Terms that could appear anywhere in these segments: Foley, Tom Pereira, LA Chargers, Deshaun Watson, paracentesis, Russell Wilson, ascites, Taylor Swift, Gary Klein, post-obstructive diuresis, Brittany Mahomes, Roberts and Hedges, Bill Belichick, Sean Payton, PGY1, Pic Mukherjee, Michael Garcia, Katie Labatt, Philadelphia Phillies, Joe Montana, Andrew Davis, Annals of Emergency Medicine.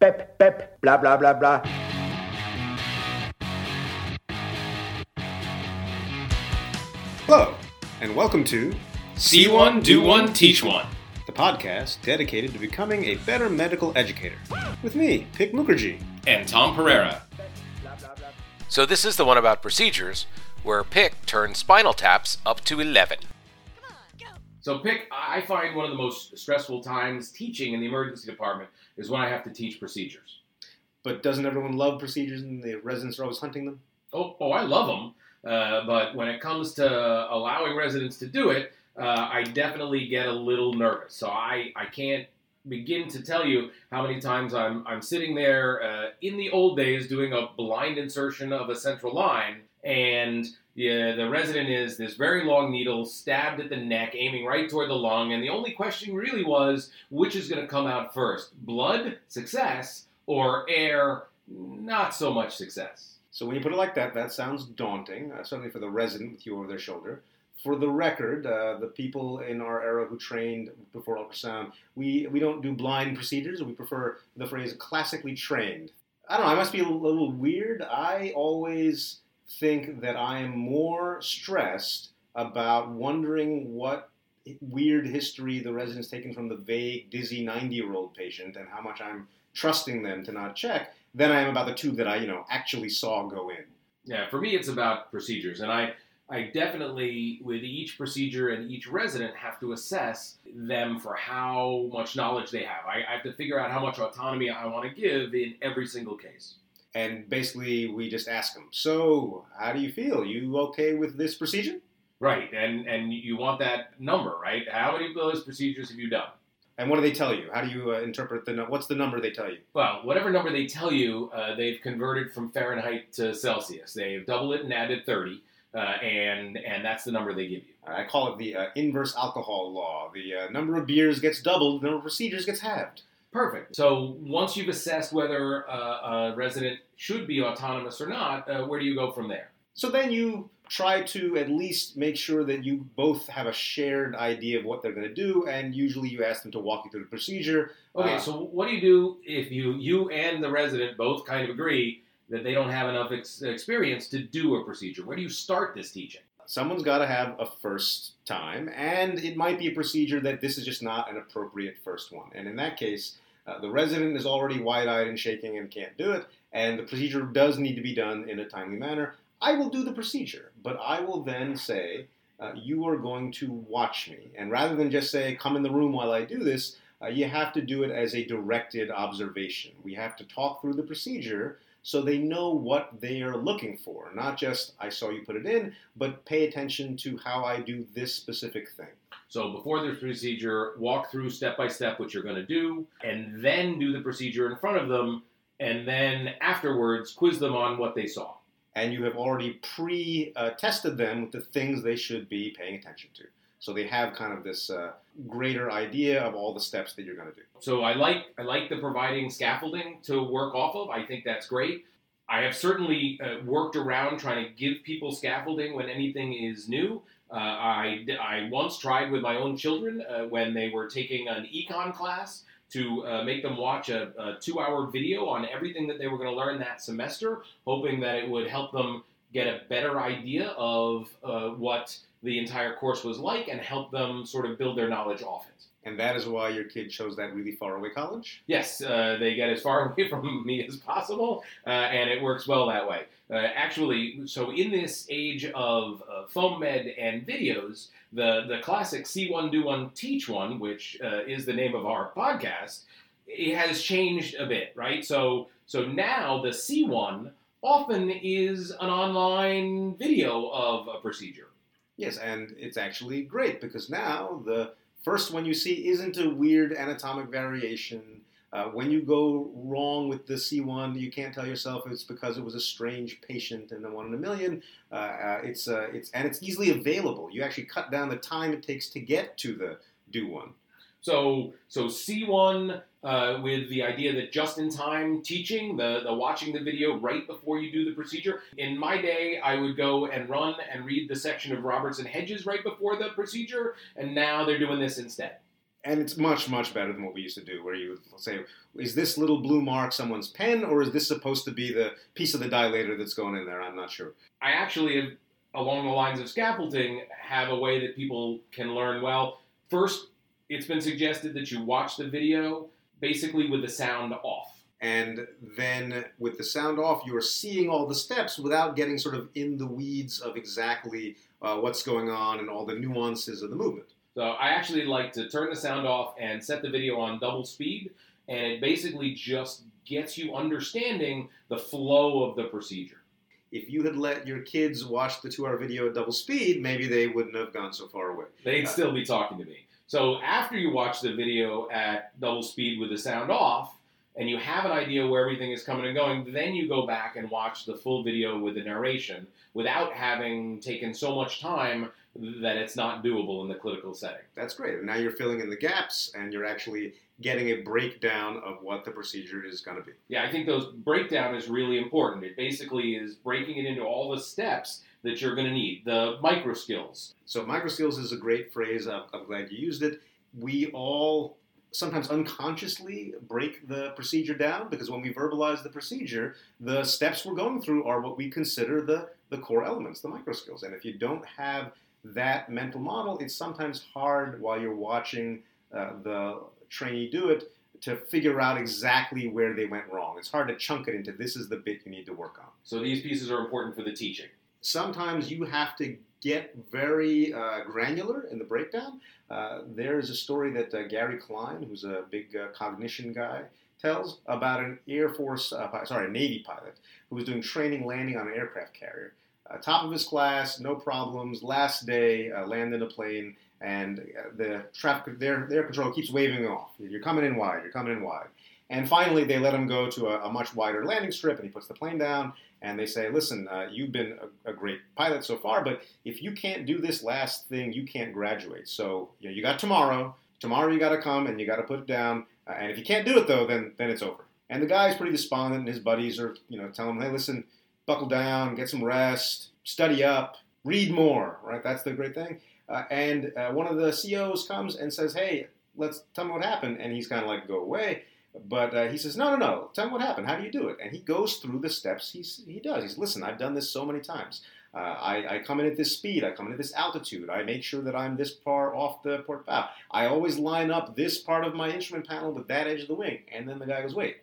Pep, pep, blah, blah, blah, blah. Hello, and welcome to See One, Do One, Teach One, the podcast dedicated to becoming a better medical educator. With me, Pic Mukherjee. And Tom Pereira. So this is the one about procedures, where Pic turns spinal taps up to 11. So, Pic, I find one of the most stressful times teaching in the emergency department is when I have to teach procedures. But doesn't everyone love procedures and the residents are always hunting them? Oh, I love them. But when it comes to allowing residents to do it, I definitely get a little nervous. So I can't begin to tell you how many times I'm sitting there in the old days doing a blind insertion of a central line, and the resident is this very long needle stabbed at the neck, aiming right toward the lung, and the only question really was, which is going to come out first? Blood? Success. Or air? Not so much success. So when you put it like that, that sounds daunting, certainly for the resident with you over their shoulder. For the record, the people in our era who trained before ultrasound, we don't do blind procedures. We prefer the phrase classically trained. I don't know, I must be a little weird. I always think that I am more stressed about wondering what weird history the resident's taken from the vague, dizzy 90-year-old patient and how much I'm trusting them to not check than I am about the two that I, actually saw go in. Yeah, for me it's about procedures, and I definitely, with each procedure and each resident, have to assess them for how much knowledge they have. I have to figure out how much autonomy I want to give in every single case. And basically, we just ask them, so, how do you feel? You okay with this procedure? Right, and you want that number, right? How many of those procedures have you done? And what do they tell you? How do you interpret what's the number they tell you? Well, whatever number they tell you, they've converted from Fahrenheit to Celsius. They've doubled it and added 30. And that's the number they give you. I call it the inverse alcohol law. The number of beers gets doubled, the number of procedures gets halved. Perfect. So once you've assessed whether a resident should be autonomous or not, where do you go from there? So then you try to at least make sure that you both have a shared idea of what they're going to do, and usually you ask them to walk you through the procedure. Okay, so what do you do if you and the resident both kind of agree that they don't have enough experience to do a procedure? Where do you start this teaching? Someone's got to have a first time, and it might be a procedure that this is just not an appropriate first one. And in that case, the resident is already wide-eyed and shaking and can't do it, and the procedure does need to be done in a timely manner. I will do the procedure, but I will then say, you are going to watch me. And rather than just say, come in the room while I do this, you have to do it as a directed observation. We have to talk through the procedure so they know what they are looking for, not just, I saw you put it in, but pay attention to how I do this specific thing. So before the procedure, walk through step by step what you're going to do, and then do the procedure in front of them, and then afterwards quiz them on what they saw. And you have already pre-tested them with the things they should be paying attention to. So they have kind of this greater idea of all the steps that you're going to do. So I like the providing scaffolding to work off of. I think that's great. I have certainly worked around trying to give people scaffolding when anything is new. I once tried with my own children when they were taking an econ class to make them watch a 2-hour video on everything that they were going to learn that semester, hoping that it would help them get a better idea of what the entire course was like and help them sort of build their knowledge off it. And that is why your kid chose that really far away college? Yes, they get as far away from me as possible, and it works well that way. Actually, so in this age of foam med and videos, the classic See One, Do One, Teach One, which is the name of our podcast, it has changed a bit, right? So now the See One often is an online video of a procedure. Yes, and it's actually great because now the first one you see isn't a weird anatomic variation. When you go wrong with the C1, you can't tell yourself it's because it was a strange patient and a one in a million. It's easily available. You actually cut down the time it takes to get to the do one. So C1 with the idea that just-in-time teaching, the watching the video right before you do the procedure. In my day, I would go and run and read the section of Roberts and Hedges right before the procedure, and now they're doing this instead. And it's much, much better than what we used to do, where you would say, is this little blue mark someone's pen, or is this supposed to be the piece of the dilator that's going in there? I'm not sure. I actually, along the lines of scaffolding, have a way that people can learn well. First, it's been suggested that you watch the video basically with the sound off. And then with the sound off, you're seeing all the steps without getting sort of in the weeds of exactly what's going on and all the nuances of the movement. So I actually like to turn the sound off and set the video on double speed, and it basically just gets you understanding the flow of the procedure. If you had let your kids watch the 2-hour video at double speed, maybe they wouldn't have gone so far away. They'd still be talking to me. So after you watch the video at double speed with the sound off, and you have an idea where everything is coming and going, then you go back and watch the full video with the narration without having taken so much time that it's not doable in the clinical setting. That's great. And now you're filling in the gaps, and you're actually getting a breakdown of what the procedure is going to be. Yeah, I think those breakdown is really important. It basically is breaking it into all the steps that you're going to need, the micro skills. So micro skills is a great phrase. I'm glad you used it. We all sometimes unconsciously break the procedure down, because when we verbalize the procedure, the steps we're going through are what we consider the core elements, the micro skills. And if you don't have that mental model, it's sometimes hard while you're watching the trainee do it to figure out exactly where they went wrong. It's hard to chunk it into this is the bit you need to work on. So these pieces are important for the teaching. Sometimes you have to get very granular in the breakdown. There is a story that Gary Klein, who's a big cognition guy, tells about an Navy pilot who was doing training landing on an aircraft carrier. Top of his class, no problems, last day, land in a plane, and the traffic, their control keeps waving off. You're coming in wide. And finally, they let him go to a much wider landing strip, and he puts the plane down, and they say, listen, you've been a great pilot so far, but if you can't do this last thing, you can't graduate. So you got tomorrow. Tomorrow you got to come, and you got to put it down. And if you can't do it, though, then it's over. And the guy's pretty despondent, and his buddies are telling him, hey, listen, buckle down, get some rest, study up, read more, right? That's the great thing. And one of the COs comes and says, hey, tell me what happened. And he's kind of like, go away. But he says, no, tell me what happened. How do you do it? And he goes through the steps he does. He says, listen, I've done this so many times. I come in at this speed. I come in at this altitude. I make sure that I'm this far off the port bow. I always line up this part of my instrument panel with that edge of the wing. And then the guy goes, wait,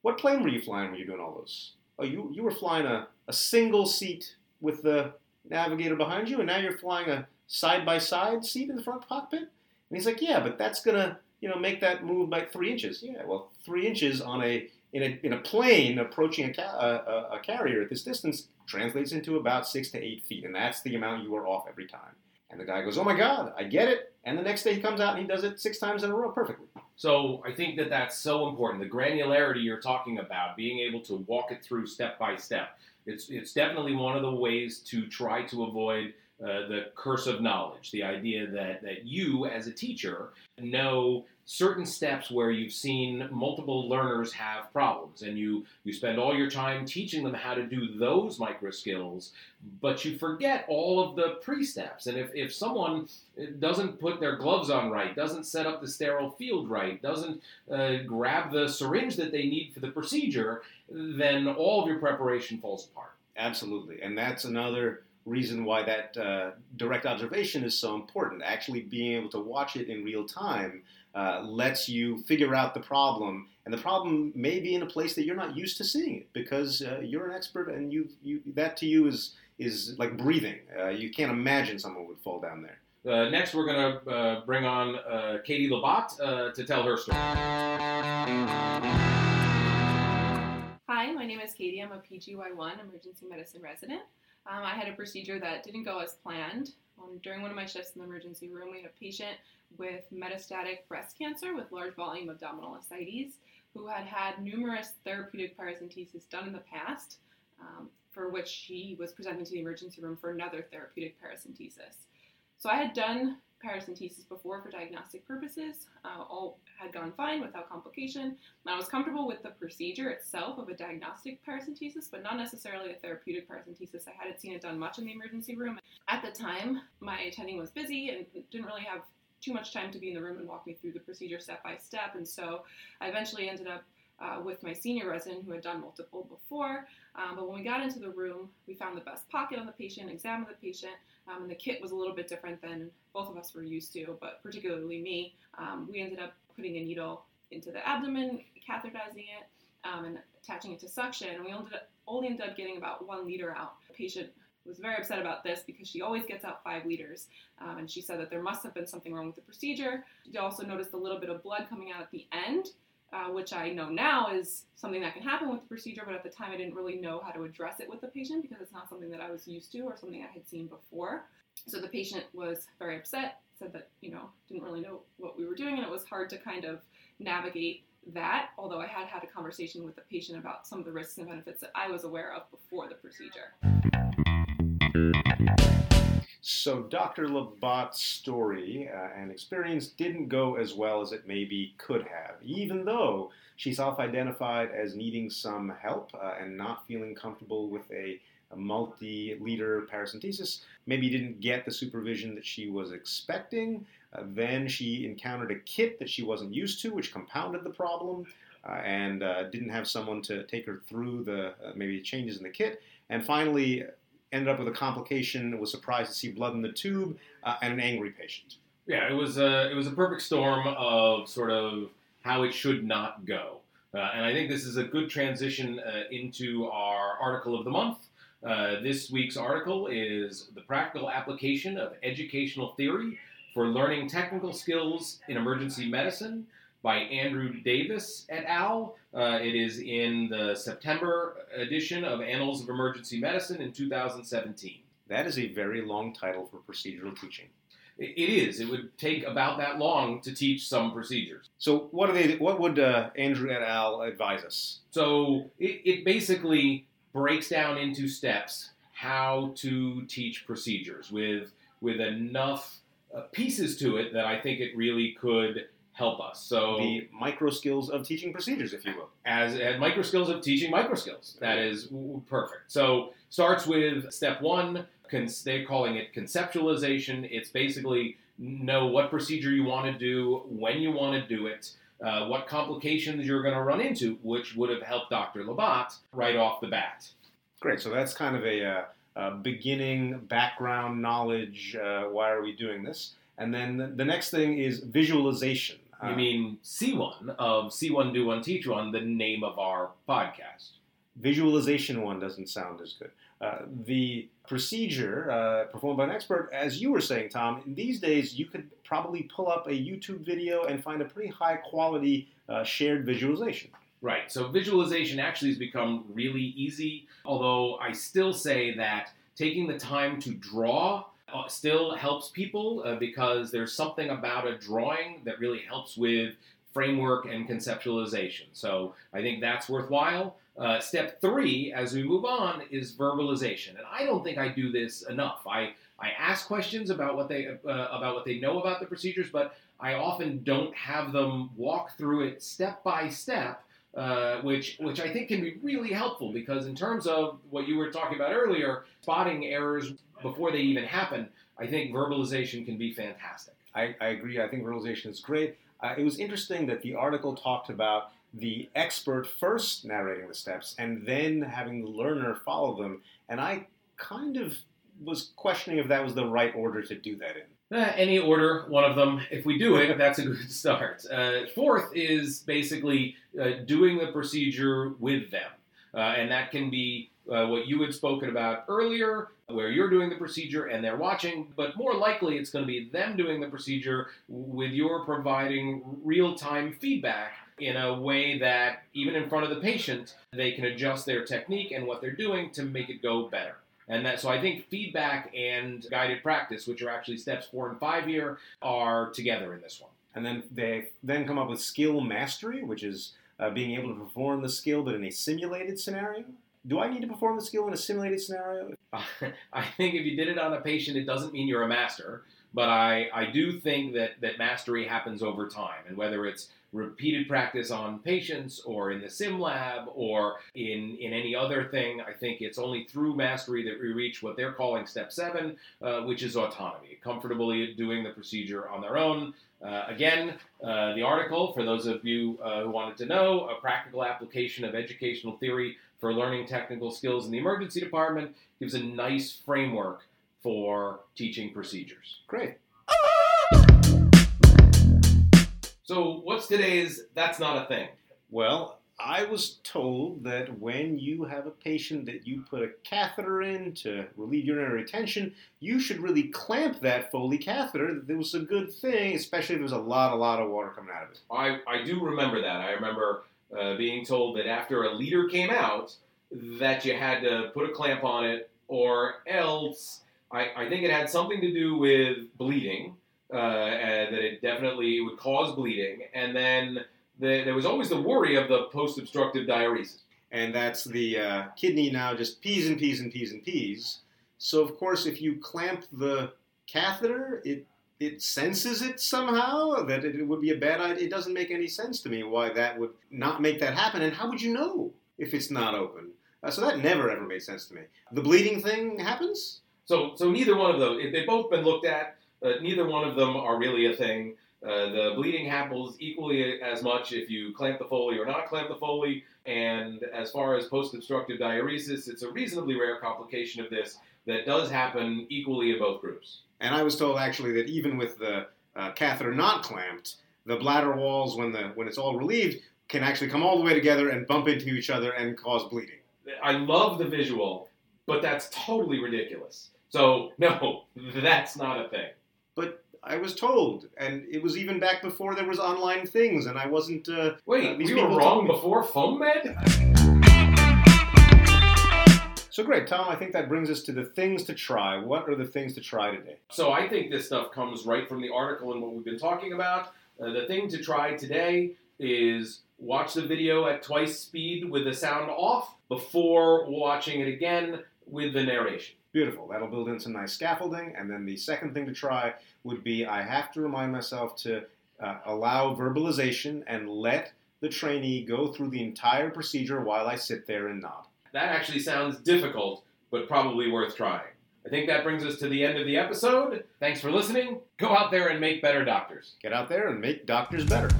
what plane were you flying when you were doing all those? Oh, you were flying a single seat with the navigator behind you, and now you're flying a side-by-side seat in the front cockpit? And he's like, yeah, but that's going to make that move by 3 inches. Yeah, well, 3 inches on in a plane approaching a carrier at this distance translates into about 6 to 8 feet, and that's the amount you are off every time. And the guy goes, oh, my God, I get it. And the next day he comes out and he does it 6 times in a row perfectly. So I think that's so important. The granularity you're talking about, being able to walk it through step by step. It's definitely one of the ways to try to avoid the curse of knowledge, the idea that you, as a teacher, know certain steps where you've seen multiple learners have problems, and you spend all your time teaching them how to do those micro skills, but you forget all of the pre-steps. And if someone doesn't put their gloves on right, doesn't set up the sterile field right, doesn't grab the syringe that they need for the procedure, then all of your preparation falls apart. Absolutely, and that's another reason why that direct observation is so important. Actually being able to watch it in real time lets you figure out the problem, and the problem may be in a place that you're not used to seeing it, because you're an expert, and you that to you is like breathing. You can't imagine someone would fall down there. Next, we're going to bring on Katie Labatt to tell her story. Hi, my name is Katie. I'm a PGY1 emergency medicine resident. I had a procedure that didn't go as planned. During one of my shifts in the emergency room, we had a patient with metastatic breast cancer with large volume abdominal ascites who had had numerous therapeutic paracentesis done in the past, for which she was presented to the emergency room for another therapeutic paracentesis. So I had done paracentesis before for diagnostic purposes. All had gone fine without complication. I was comfortable with the procedure itself of a diagnostic paracentesis, but not necessarily a therapeutic paracentesis. I hadn't seen it done much in the emergency room. At the time, my attending was busy and didn't really have too much time to be in the room and walk me through the procedure step by step. And so I eventually ended up with my senior resident who had done multiple before. But when we got into the room, we found the best pocket on the patient, examined the patient, and the kit was a little bit different than both of us were used to, but particularly me. We ended up putting a needle into the abdomen, catheterizing it, and attaching it to suction. And we only ended up getting about 1 liter out. The patient was very upset about this because she always gets out 5 liters, and she said that there must have been something wrong with the procedure. She also noticed a little bit of blood coming out at the end, which I know now is something that can happen with the procedure, but at the time I didn't really know how to address it with the patient because it's not something that I was used to or something I had seen before. So the patient was very upset, said that, didn't really know what we were doing, and it was hard to kind of navigate that, although I had had a conversation with the patient about some of the risks and benefits that I was aware of before the procedure. So Dr. Labatt's story and experience didn't go as well as it maybe could have, even though she self-identified as needing some help and not feeling comfortable with a multi-liter paracentesis. Maybe didn't get the supervision that she was expecting. Then she encountered a kit that she wasn't used to, which compounded the problem, and didn't have someone to take her through the maybe changes in the kit. And finally, ended up with a complication, was surprised to see blood in the tube, and an angry patient. Yeah, it was a perfect storm of sort of how it should not go. And I think this is a good transition into our article of the month. This week's article is The Practical Application of Educational Theory for Learning Technical Skills in Emergency Medicine by Andrew Davis et al. It is in the September edition of Annals of Emergency Medicine in 2017. That is a very long title for procedural teaching. It is. It would take about that long to teach some procedures. So what would Andrew et al. Advise us? So it basically breaks down into steps how to teach procedures with enough pieces to it that I think it really could help us. So the micro skills of teaching procedures, if you will. As micro skills of teaching micro skills. That is perfect. So starts with step one. They're calling it conceptualization. It's basically know what procedure you want to do, when you want to do it, what complications you're going to run into, which would have helped Dr. Labatt right off the bat. Great. So that's kind of a beginning background knowledge. Why are we doing this? And then the next thing is visualization. You mean C1 of C1 Do One Teach One, the name of our podcast. Visualization one doesn't sound as good. The procedure performed by an expert, as you were saying, Tom, these days you could probably pull up a YouTube video and find a pretty high-quality shared visualization. Right. So visualization actually has become really easy, although I still say that taking the time to draw still helps people because there's something about a drawing that really helps with framework and conceptualization. So I think that's worthwhile. Step three, as we move on, is verbalization, and I don't think I do this enough. I ask questions about what they know about the procedures, but I often don't have them walk through it step by step, which I think can be really helpful because in terms of what you were talking about earlier, spotting errors before they even happen, I think verbalization can be fantastic. I agree. I think verbalization is great. It was interesting that the article talked about the expert first narrating the steps and then having the learner follow them. And I kind of was questioning if that was the right order to do that in. Any order, one of them. If we do it, that's a good start. Fourth is basically doing the procedure with them. And that can be what you had spoken about earlier, where you're doing the procedure and they're watching, but more likely it's going to be them doing the procedure with your providing real-time feedback in a way that, even in front of the patient, they can adjust their technique and what they're doing to make it go better. And that, so I think feedback and guided practice, which are actually steps 4 and 5 here, are together in this one. And then they come up with skill mastery, which is being able to perform the skill but in a simulated scenario. Do I need to perform the skill in a simulated scenario? I think if you did it on a patient, it doesn't mean you're a master. But I do think that mastery happens over time. And whether it's repeated practice on patients or in the sim lab or in any other thing. I think it's only through mastery that we reach what they're calling step 7, which is autonomy, comfortably doing the procedure on their own. Again, the article, for those of you who wanted to know, a practical application of educational theory for learning technical skills in the emergency department, gives a nice framework for teaching procedures. Great. So what's today's That's Not a Thing? Well, I was told that when you have a patient that you put a catheter in to relieve urinary retention, you should really clamp that Foley catheter. That it was a good thing, especially if there was a lot of water coming out of it. I do remember that. I remember being told that after a liter came out, that you had to put a clamp on it, or else, I think it had something to do with bleeding. And that it definitely would cause bleeding. And then there was always the worry of the post-obstructive diuresis. And that's the kidney now just pees and pees and pees and pees. So, of course, if you clamp the catheter, it senses it somehow that it would be a bad idea. It doesn't make any sense to me why that would not make that happen. And how would you know if it's not open? So that never, ever made sense to me. The bleeding thing happens? So neither one of those. They've both been looked at. Neither one of them are really a thing. The bleeding happens equally as much if you clamp the Foley or not clamp the Foley. And as far as post-obstructive diuresis, it's a reasonably rare complication of this that does happen equally in both groups. And I was told, actually, that even with the catheter not clamped, the bladder walls, when it's all relieved, can actually come all the way together and bump into each other and cause bleeding. I love the visual, but that's totally ridiculous. So, no, that's not a thing. But I was told, and it was even back before there was online things, and I wasn't... Wait, we were wrong before foam med? So great, Tom, I think that brings us to the things to try. What are the things to try today? So I think this stuff comes right from the article and what we've been talking about. The thing to try today is watch the video at twice speed with the sound off before watching it again with the narration. Beautiful. That'll build in some nice scaffolding. And then the second thing to try would be I have to remind myself to allow verbalization and let the trainee go through the entire procedure while I sit there and nod. That actually sounds difficult, but probably worth trying. I think that brings us to the end of the episode. Thanks for listening. Go out there and make better doctors. Get out there and make doctors better.